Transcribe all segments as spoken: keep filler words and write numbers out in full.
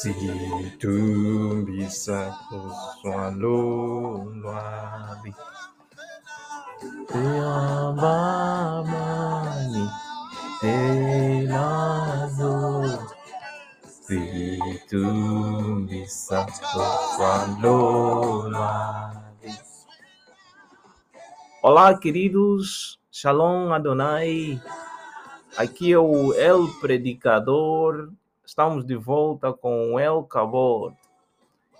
Si tu bisa selalu lari, tiabani elazo. Si tu bisa selalu lari. Olá, queridos. Shalom Adonai. Aqui é o El Predicador. Estamos de volta com o El Kabod.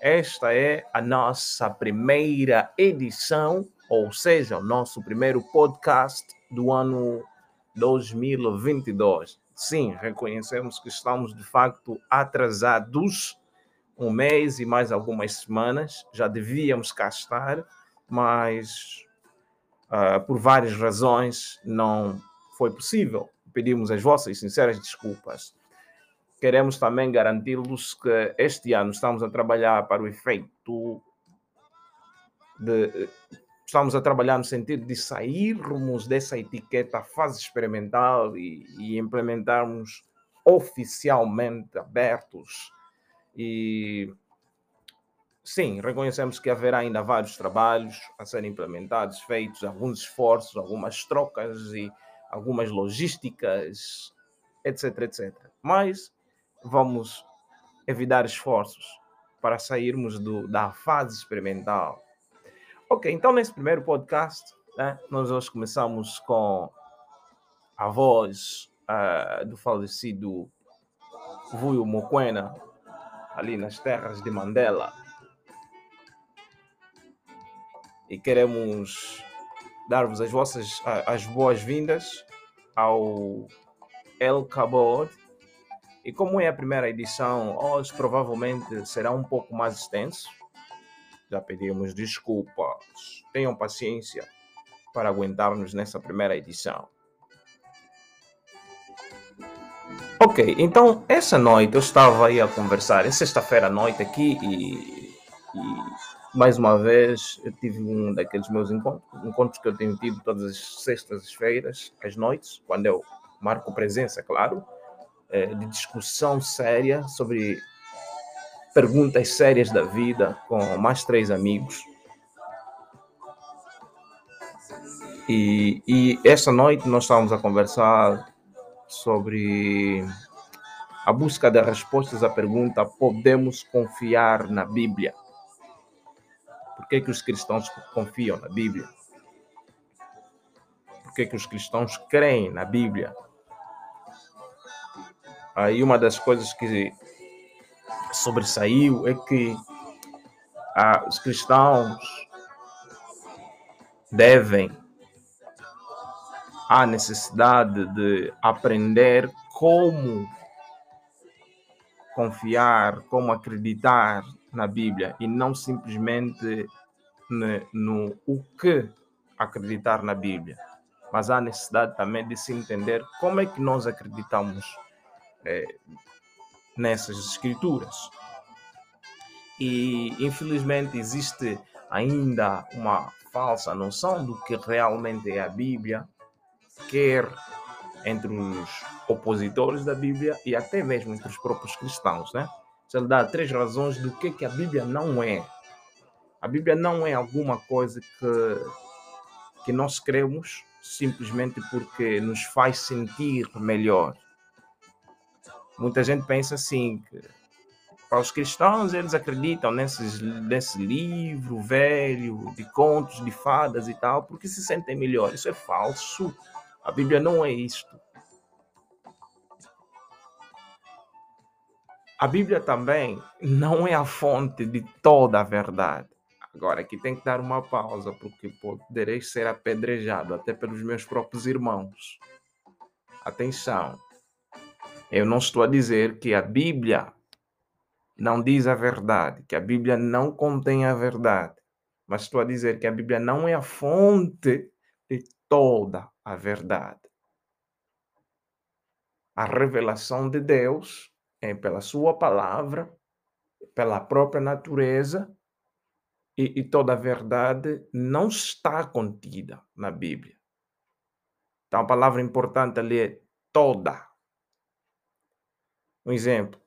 Esta é a nossa primeira edição, ou seja, o nosso primeiro podcast do ano dois mil e vinte e dois. Sim, reconhecemos que estamos de facto atrasados um mês e mais algumas semanas. Já devíamos cá estar, mas uh, por várias razões não foi possível. Pedimos as vossas sinceras desculpas. Queremos também garantir-vos que este ano estamos a trabalhar para o efeito de... Estamos a trabalhar no sentido de sairmos dessa etiqueta fase experimental e, e implementarmos oficialmente abertos. E sim, reconhecemos que haverá ainda vários trabalhos a serem implementados, feitos, alguns esforços, algumas trocas e algumas logísticas, etc, et cetera. Mas vamos evitar esforços para sairmos do, da fase experimental. Ok, então nesse primeiro podcast, né, nós hoje começamos com a voz uh, do falecido Vuyo Mokoena, ali nas terras de Mandela. E queremos dar-vos as vossas as boas-vindas ao El Kabod. E como é a primeira edição, hoje provavelmente será um pouco mais extenso. Já pedimos desculpas. Tenham paciência para aguentarmos nessa primeira edição. Ok, então essa noite eu estava aí a conversar. É sexta-feira à noite aqui e, e mais uma vez eu tive um daqueles meus encontros. Encontros que eu tenho tido todas as sextas-feiras, às noites, quando eu marco presença, claro, de discussão séria sobre perguntas sérias da vida com mais três amigos. E, e esta noite nós estávamos a conversar sobre a busca de respostas à pergunta: podemos confiar na Bíblia? Por que é que os cristãos confiam na Bíblia? Por que é que os cristãos creem na Bíblia? Aí uma das coisas que sobressaiu é que ah, os cristãos devem, há necessidade de aprender como confiar, como acreditar na Bíblia e não simplesmente no, no o que acreditar na Bíblia. Mas há necessidade também de se entender como é que nós acreditamos É, nessas escrituras. E infelizmente existe ainda uma falsa noção do que realmente é a Bíblia, quer entre os opositores da Bíblia e até mesmo entre os próprios cristãos, né? Ele dá três razões do que, que a Bíblia não é. A Bíblia não é alguma coisa que, que nós cremos simplesmente porque nos faz sentir melhor. Muita gente pensa assim, que para os cristãos eles acreditam nesses, nesse livro velho de contos, de fadas e tal, porque se sentem melhor. Isso é falso. A Bíblia não é isto. A Bíblia também não é a fonte de toda a verdade. Agora, aqui tem que dar uma pausa, porque poderei ser apedrejado até pelos meus próprios irmãos. Atenção. Eu não estou a dizer que a Bíblia não diz a verdade, que a Bíblia não contém a verdade, mas estou a dizer que a Bíblia não é a fonte de toda a verdade. A revelação de Deus é pela sua palavra, pela própria natureza, e, e toda a verdade não está contida na Bíblia. Então a palavra importante ali é toda. Um exemplo,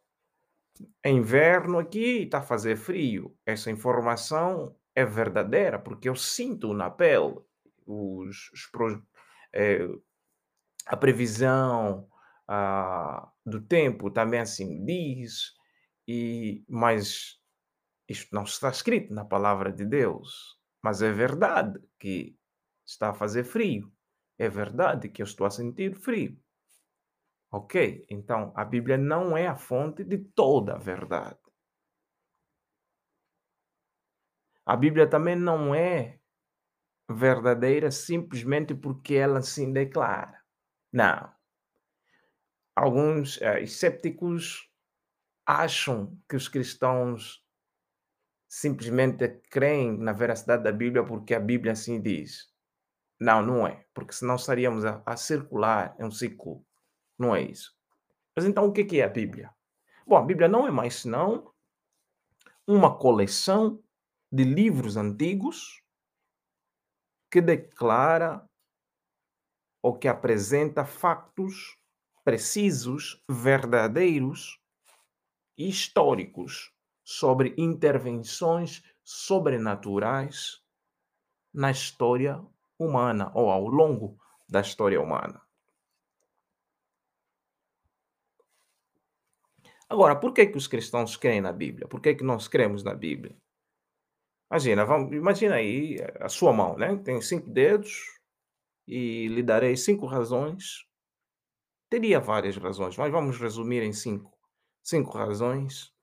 é inverno aqui e está a fazer frio. Essa informação é verdadeira, porque eu sinto na pele os, os, é, a previsão ah, do tempo, também assim diz, e, mas isto não está escrito na palavra de Deus. Mas é verdade que está a fazer frio. É verdade que eu estou a sentir frio. Ok? Então, a Bíblia não é a fonte de toda a verdade. A Bíblia também não é verdadeira simplesmente porque ela assim declara. Não. Alguns é, escépticos acham que os cristãos simplesmente creem na veracidade da Bíblia porque a Bíblia assim diz. Não, não é. Porque senão estaríamos a, a circular em um ciclo. Não é isso. Mas então o que é a Bíblia? Bom, a Bíblia não é mais senão uma coleção de livros antigos que declara ou que apresenta factos precisos, verdadeiros e históricos sobre intervenções sobrenaturais na história humana ou ao longo da história humana. Agora, por que, que os cristãos creem na Bíblia? Por que, que nós cremos na Bíblia? Imagina, vamos, imagina aí a sua mão, né? Tem cinco dedos e lhe darei cinco razões. Teria várias razões, mas vamos resumir em cinco. Cinco razões.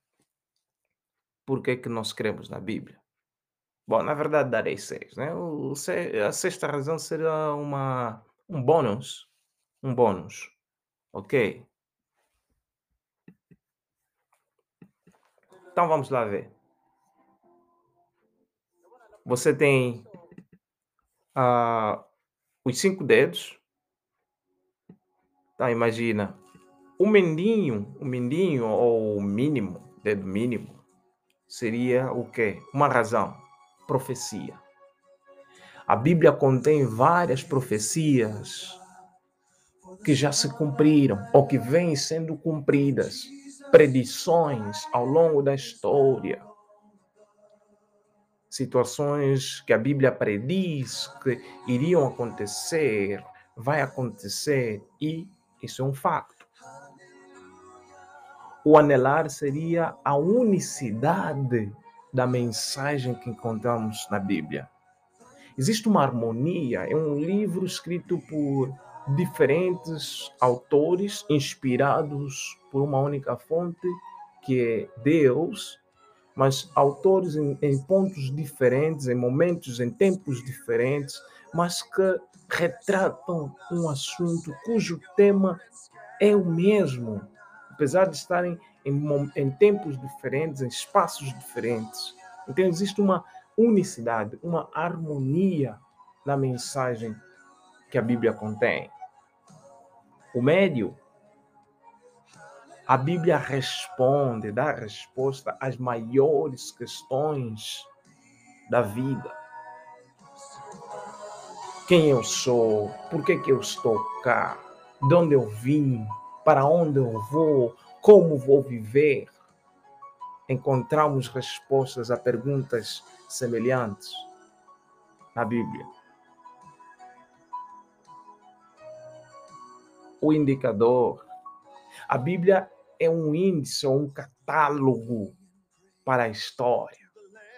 Por que, que nós cremos na Bíblia? Bom, na verdade, darei seis, né? O, a sexta razão será uma, um bônus. Um bônus. Ok? Então, vamos lá ver. Você tem uh, os cinco dedos. Tá, imagina. O mendinho, o mendinho ou o mínimo, dedo mínimo, seria o quê? Uma razão. Profecia. A Bíblia contém várias profecias que já se cumpriram ou que vêm sendo cumpridas, predições ao longo da história, situações que a Bíblia prediz que iriam acontecer, vai acontecer, e isso é um fato. O anelar seria a unicidade da mensagem que encontramos na Bíblia. Existe uma harmonia, é um livro escrito por diferentes autores, inspirados por uma única fonte, que é Deus, mas autores em, em pontos diferentes, em momentos, em tempos diferentes, mas que retratam um assunto cujo tema é o mesmo, apesar de estarem Em, em tempos diferentes, em espaços diferentes. Então, existe uma unicidade, uma harmonia na mensagem que a Bíblia contém. O médio, a Bíblia responde, dá resposta às maiores questões da vida. Quem eu sou? Por que que eu estou cá? De onde eu vim? Para onde eu vou? Como vou viver? Encontramos respostas a perguntas semelhantes na Bíblia. O indicador. A Bíblia é um índice ou um catálogo para a história.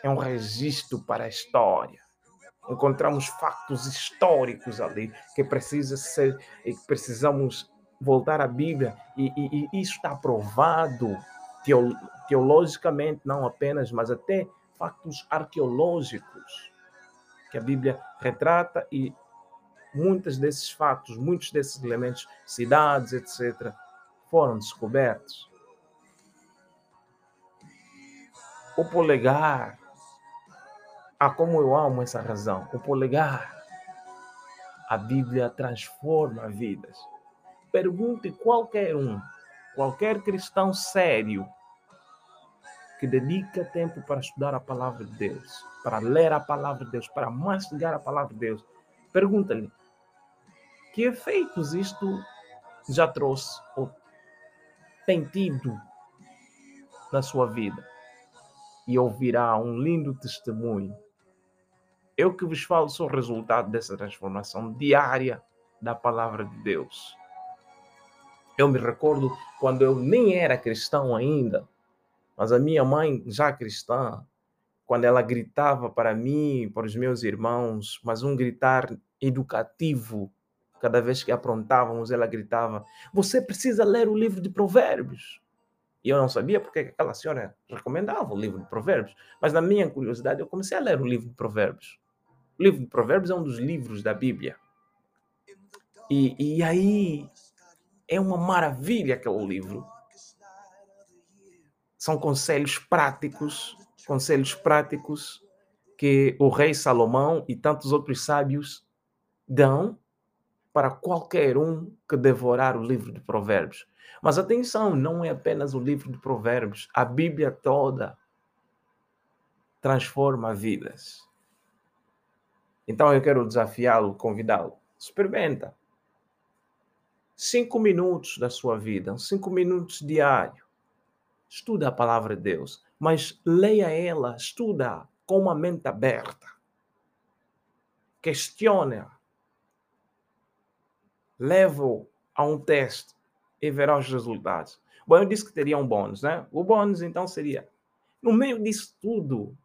É um registro para a história. Encontramos fatos históricos ali que precisa ser, que precisamos voltar à Bíblia, e, e, e isso está provado teo, teologicamente, não apenas, mas até factos arqueológicos que a Bíblia retrata, e muitos desses fatos, muitos desses elementos, cidades, etcétera, foram descobertos. O polegar. Ah, como eu amo essa razão. O polegar. A Bíblia transforma vidas. Pergunte qualquer um, qualquer cristão sério que dedica tempo para estudar a palavra de Deus, para ler a palavra de Deus, para mastigar a palavra de Deus. Pergunta-lhe que efeitos isto já trouxe ou tem tido na sua vida e ouvirá um lindo testemunho. Eu que vos falo sou o resultado dessa transformação diária da palavra de Deus. Eu me recordo quando eu nem era cristão ainda, mas a minha mãe, já cristã, quando ela gritava para mim, para os meus irmãos, mas um gritar educativo, cada vez que aprontávamos, ela gritava, você precisa ler o livro de Provérbios. E eu não sabia porque aquela senhora recomendava o livro de Provérbios, mas na minha curiosidade eu comecei a ler o livro de Provérbios. O livro de Provérbios é um dos livros da Bíblia. E, e aí é uma maravilha aquele livro. São conselhos práticos, conselhos práticos que o rei Salomão e tantos outros sábios dão para qualquer um que devorar o livro de Provérbios. Mas atenção, não é apenas o livro de Provérbios. A Bíblia toda transforma vidas. Então eu quero desafiá-lo, convidá-lo. Experimenta. Cinco minutos da sua vida, cinco minutos diário. Estuda a palavra de Deus, mas leia ela, estuda com uma mente aberta. Questiona. Leva-o a um teste e verá os resultados. Bom, eu disse que teria um bônus, né? O bônus, então, seria... No meio disso tudo,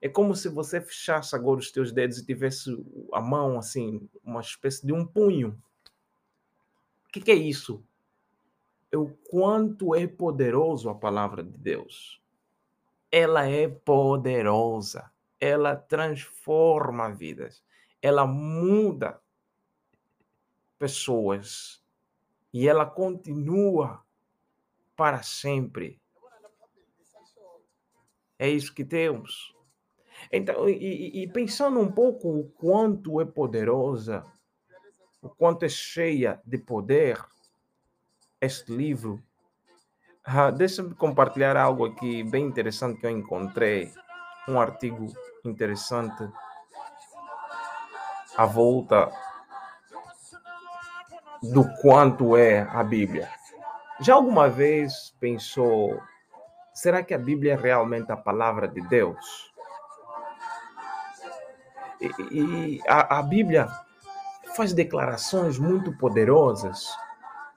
é como se você fechasse agora os teus dedos e tivesse a mão, assim, uma espécie de um punho. O que, que é isso? É o quanto é poderoso a palavra de Deus. Ela é poderosa. Ela transforma vidas. Ela muda pessoas e ela continua para sempre. É isso que temos. Então, e, e pensando um pouco o quanto é poderosa, o quanto é cheia de poder este livro, ah, deixa-me compartilhar algo aqui bem interessante que eu encontrei, um artigo interessante à volta do quanto é a Bíblia. Já alguma vez pensou, será que a Bíblia é realmente a palavra de Deus? E, e a, a Bíblia faz declarações muito poderosas.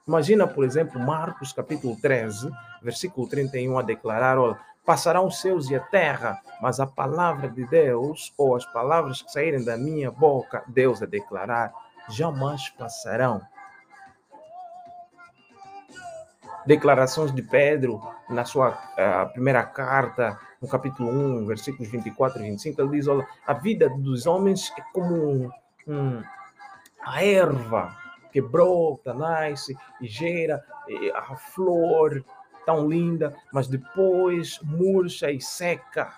Imagina, por exemplo, Marcos capítulo treze, versículo trinta e um, a declarar, olha, passarão os céus e a terra, mas a palavra de Deus, ou as palavras que saírem da minha boca, Deus a declarar, jamais passarão. Declarações de Pedro, na sua uh, primeira carta, no capítulo um, versículos vinte e quatro e vinte e cinco, ele diz, olha, a vida dos homens é como um, um, a erva que brota, nasce e gera e a flor tão linda, mas depois murcha e seca.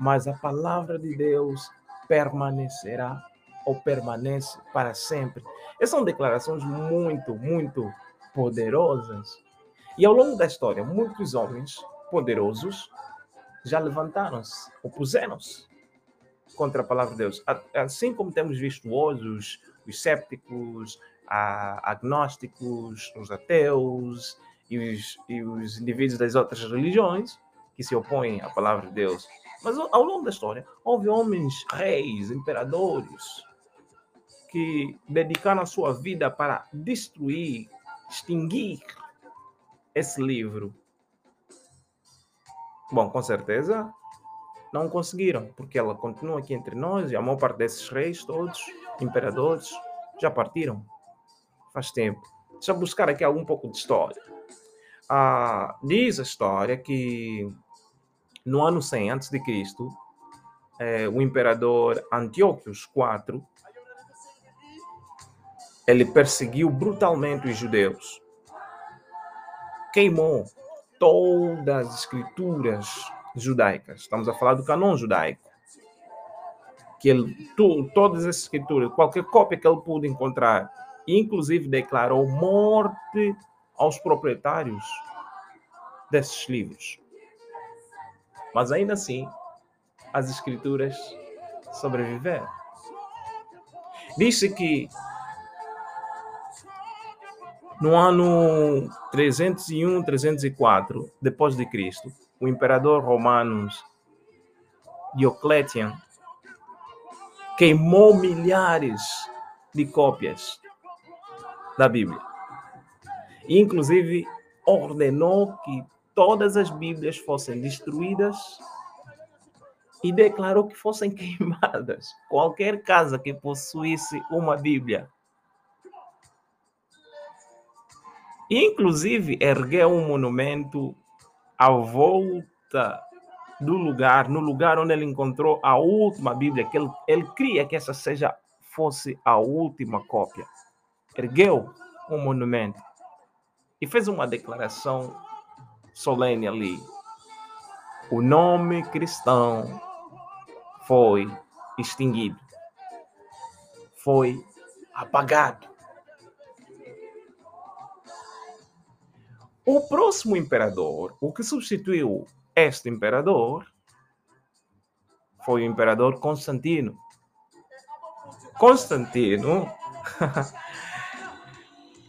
Mas a palavra de Deus permanecerá ou permanece para sempre. Essas são declarações muito, muito poderosas. E ao longo da história, muitos homens poderosos já levantaram-se, opuseram-se contra a palavra de Deus. Assim como temos visto hoje os, os cépticos, a, agnósticos, os ateus e os, e os indivíduos das outras religiões que se opõem à palavra de Deus. Mas ao longo da história, houve homens, reis, imperadores, que dedicaram a sua vida para destruir, extinguir esse livro. Bom, com certeza não conseguiram, porque ela continua aqui entre nós e a maior parte desses reis, todos, imperadores, já partiram faz tempo. Deixa eu buscar aqui algum pouco de história. Ah, diz a história que no ano cem antes de Cristo, eh, o imperador Antíoco quarto ele perseguiu brutalmente os judeus. Queimou todas as escrituras judaicas. Estamos a falar do cânon judaico. Que ele, tu, todas as escrituras, qualquer cópia que ele pôde encontrar, inclusive declarou morte aos proprietários desses livros. Mas ainda assim, as escrituras sobreviveram. Diz-se que No ano trezentos e um, trezentos e quatro depois de Cristo, o imperador romano Diocleciano queimou milhares de cópias da Bíblia. Inclusive, ordenou que todas as Bíblias fossem destruídas e declarou que fossem queimadas. Qualquer casa que possuísse uma Bíblia. Inclusive, ergueu um monumento à volta do lugar, no lugar onde ele encontrou a última Bíblia, que ele, ele cria que essa seja, fosse a última cópia. Ergueu um monumento e fez uma declaração solene ali. O nome cristão foi extinguido, foi apagado. O próximo imperador, o que substituiu este imperador, foi o imperador Constantino. Constantino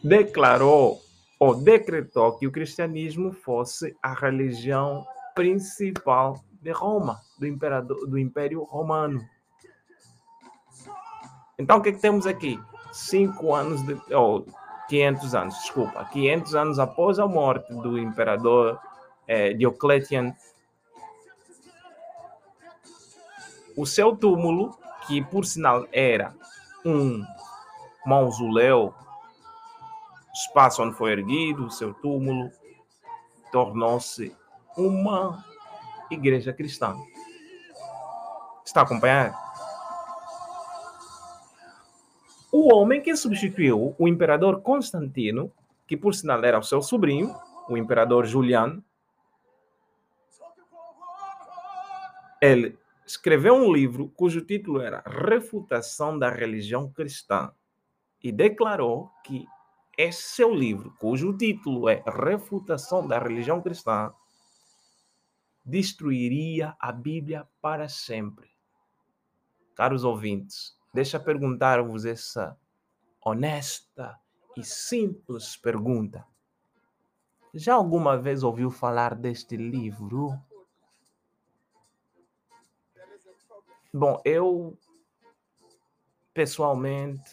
declarou ou decretou que o cristianismo fosse a religião principal de Roma, do, imperador, do Império Romano. Então, o que, é que temos aqui? Cinco anos de... Oh, quinhentos anos, desculpa, quinhentos anos após a morte do imperador eh, Diocleciano, o seu túmulo, que por sinal era um mausoléu, espaço onde foi erguido o seu túmulo, tornou-se uma igreja cristã. Está acompanhado? O homem que substituiu o imperador Constantino, que por sinal era o seu sobrinho, o imperador Juliano, ele escreveu um livro cujo título era Refutação da Religião Cristã e declarou que esse seu livro, cujo título é Refutação da Religião Cristã, destruiria a Bíblia para sempre. Caros ouvintes, deixa perguntar-vos essa honesta e simples pergunta. Já alguma vez ouviu falar deste livro? Bom, eu, pessoalmente,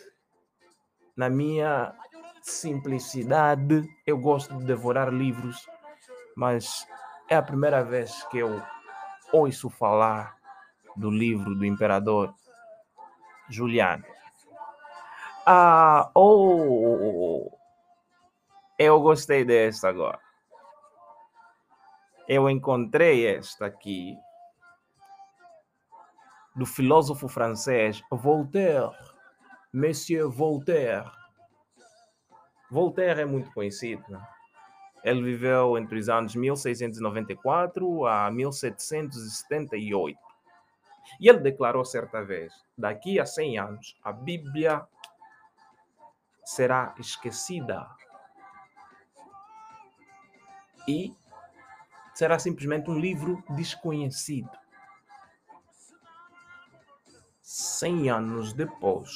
na minha simplicidade, eu gosto de devorar livros, mas é a primeira vez que eu ouço falar do livro do imperador Juliano. Ah, oh, eu gostei desta agora. Eu encontrei esta aqui do filósofo francês Voltaire, Monsieur Voltaire. Voltaire é muito conhecido, né? Ele viveu entre os anos mil seiscentos e noventa e quatro a mil setecentos e setenta e oito. E ele declarou certa vez, daqui a cem anos, a Bíblia será esquecida e será simplesmente um livro desconhecido. Cem anos depois,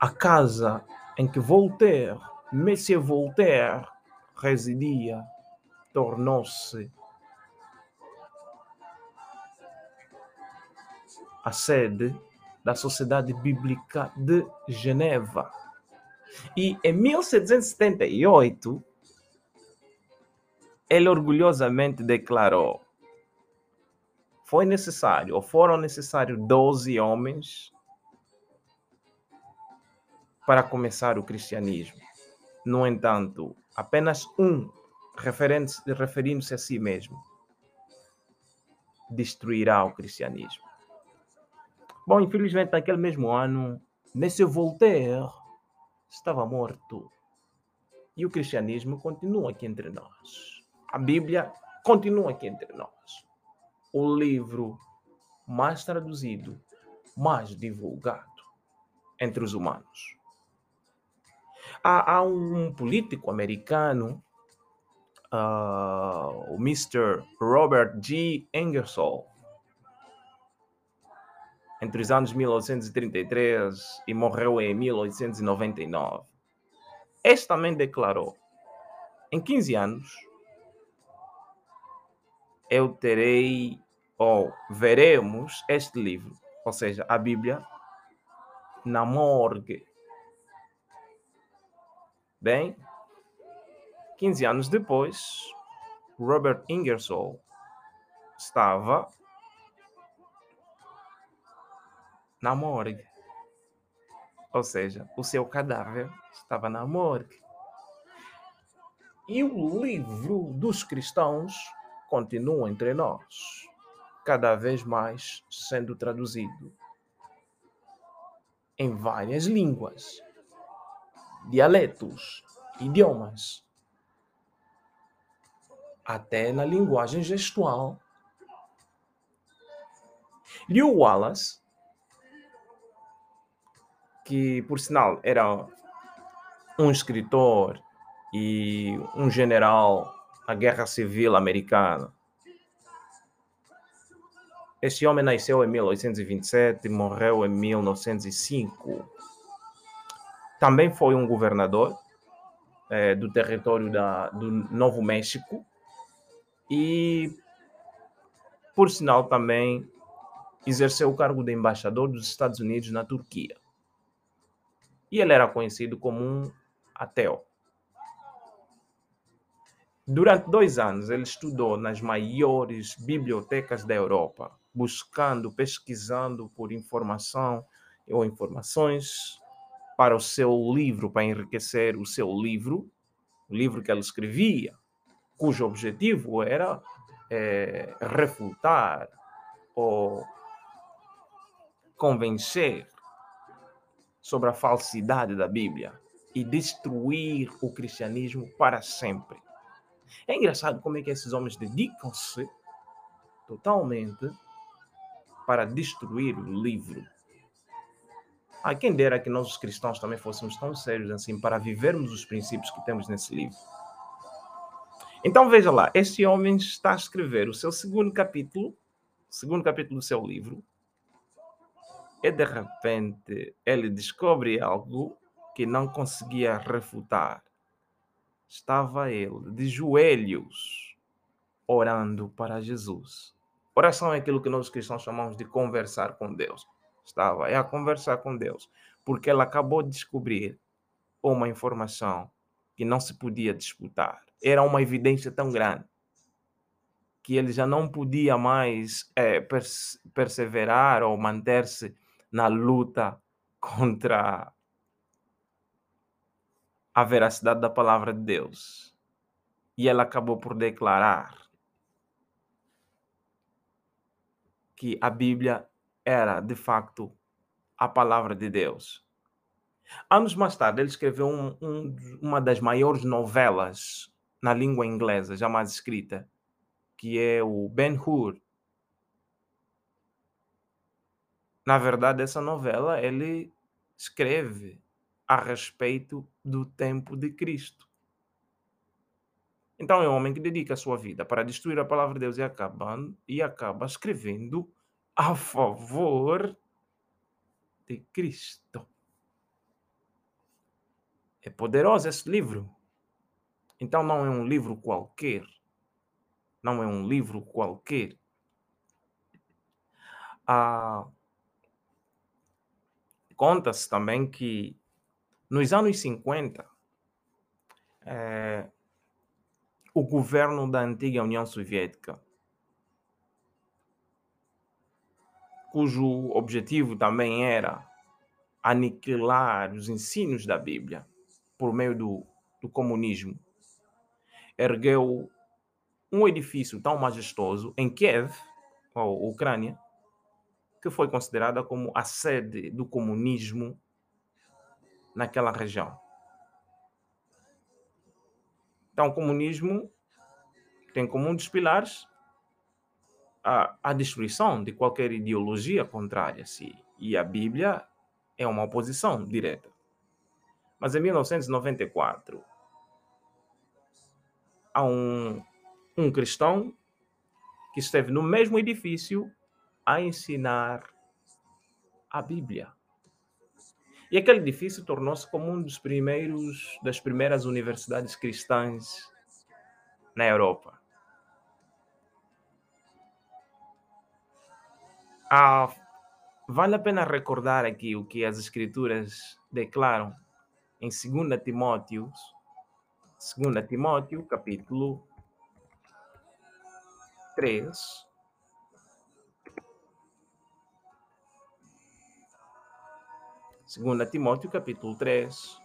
a casa em que Voltaire, Monsieur Voltaire, residia, tornou-se a sede da Sociedade Bíblica de Geneva. E em mil setecentos e setenta e oito, ele orgulhosamente declarou: foi necessário, ou foram necessários doze homens para começar o cristianismo. No entanto, apenas um, referindo-se a si mesmo, destruirá o cristianismo. Bom, infelizmente, naquele mesmo ano, Monsieur Voltaire estava morto. E o cristianismo continua aqui entre nós. A Bíblia continua aqui entre nós. O livro mais traduzido, mais divulgado entre os humanos. Há, há um político americano, uh, o mister Robert G. Ingersoll, entre os anos mil oitocentos e trinta e três e morreu em mil oitocentos e noventa e nove. Este também declarou: em quinze anos eu terei, ou veremos este livro, ou seja, a Bíblia, na morgue. Bem, quinze anos depois, Robert Ingersoll estava na morgue. Ou seja, o seu cadáver estava na morgue. E o livro dos cristãos continua entre nós, cada vez mais sendo traduzido em várias línguas, dialetos, idiomas, até na linguagem gestual. Liu Wallace, que por sinal era um escritor e um general na Guerra Civil Americana. Este homem nasceu em mil oitocentos e vinte e sete e morreu em mil novecentos e cinco. Também foi um governador eh, do território da, do Novo México e, por sinal, também exerceu o cargo de embaixador dos Estados Unidos na Turquia. E ele era conhecido como um ateu. Durante dois anos, ele estudou nas maiores bibliotecas da Europa, buscando, pesquisando por informação ou informações para o seu livro, para enriquecer o seu livro, o livro que ele escrevia, cujo objetivo era é, refutar ou convencer sobre a falsidade da Bíblia e destruir o cristianismo para sempre. É engraçado como é que esses homens dedicam-se totalmente para destruir o livro. Ah, quem dera que nós, os cristãos, também fôssemos tão sérios assim para vivermos os princípios que temos nesse livro. Então, veja lá, este homem está a escrever o seu segundo capítulo, segundo capítulo do seu livro, e de repente ele descobre algo que não conseguia refutar. Estava ele de joelhos, orando para Jesus. Oração é aquilo que nós cristãos chamamos de conversar com Deus. Estava a conversar com Deus, porque ele acabou de descobrir uma informação que não se podia disputar. Era uma evidência tão grande que ele já não podia mais é, perse- perseverar ou manter-se na luta contra a veracidade da palavra de Deus. E ela acabou por declarar que a Bíblia era, de facto, a palavra de Deus. Anos mais tarde, ele escreveu um, um, uma das maiores novelas na língua inglesa jamais escrita, que é o Ben Hur. Na verdade, essa novela, ele escreve a respeito do tempo de Cristo. Então é um homem que dedica a sua vida para destruir a palavra de Deus e acaba, e acaba escrevendo a favor de Cristo. É poderoso esse livro. Então não é um livro qualquer. Não é um livro qualquer. Ah, conta-se também que nos anos cinquenta, eh, o governo da antiga União Soviética, cujo objetivo também era aniquilar os ensinos da Bíblia por meio do, do comunismo, ergueu um edifício tão majestoso em Kiev, ou Ucrânia, que foi considerada como a sede do comunismo naquela região. Então, o comunismo tem como um dos pilares a, a destruição de qualquer ideologia contrária a si. E a Bíblia é uma oposição direta. Mas em mil novecentos e noventa e quatro, há um, um cristão que esteve no mesmo edifício a ensinar a Bíblia. E aquele edifício tornou-se como um dos primeiros, das primeiras universidades cristãs na Europa. Ah, vale a pena recordar aqui o que as Escrituras declaram em segunda Timóteo, segunda Timóteo, capítulo três. segunda Timóteo, capítulo três,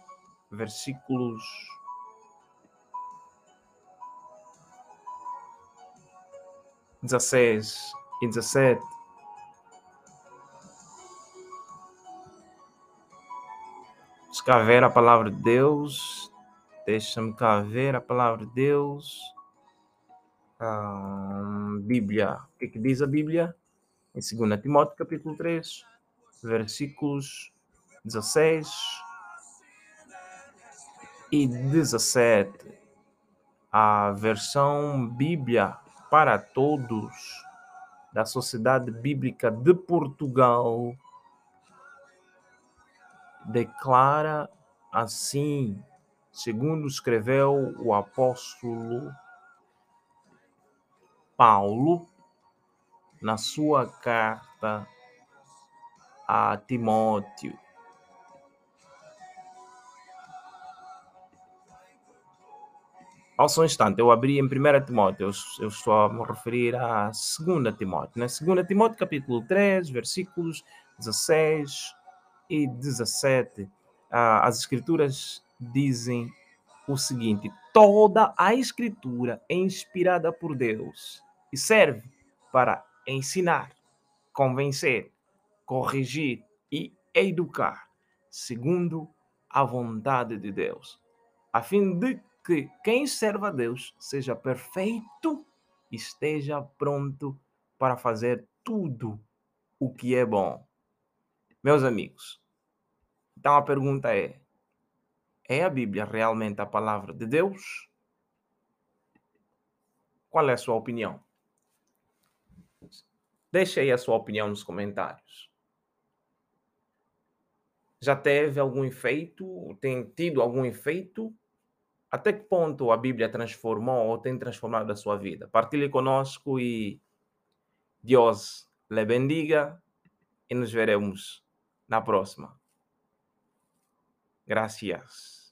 versículos dezesseis e dezessete. Deixa-me cá ver a palavra de Deus. Deixa-me cá ver a palavra de Deus. Ah, Bíblia. O que é que diz a Bíblia? Em segunda Timóteo, capítulo três, versículos dezesseis e dezessete. A versão Bíblia para Todos da Sociedade Bíblica de Portugal declara assim, segundo escreveu o apóstolo Paulo na sua carta a Timóteo. Ao só um instante, eu abri em primeira Timóteo, eu, eu estou a me referir a segunda Timóteo, né? segunda Timóteo, capítulo três, versículos dezesseis e dezessete. Ah, as Escrituras dizem o seguinte: toda a Escritura é inspirada por Deus e serve para ensinar, convencer, corrigir e educar, segundo a vontade de Deus, a fim de que quem serve a Deus seja perfeito e esteja pronto para fazer tudo o que é bom. Meus amigos, então a pergunta é: é a Bíblia realmente a palavra de Deus? Qual é a sua opinião? Deixe aí a sua opinião nos comentários. Já teve algum efeito? Tem tido algum efeito? Até que ponto a Bíblia transformou ou tem transformado a sua vida? Partilhe conosco e Deus lhe bendiga e nos veremos na próxima. Gracias.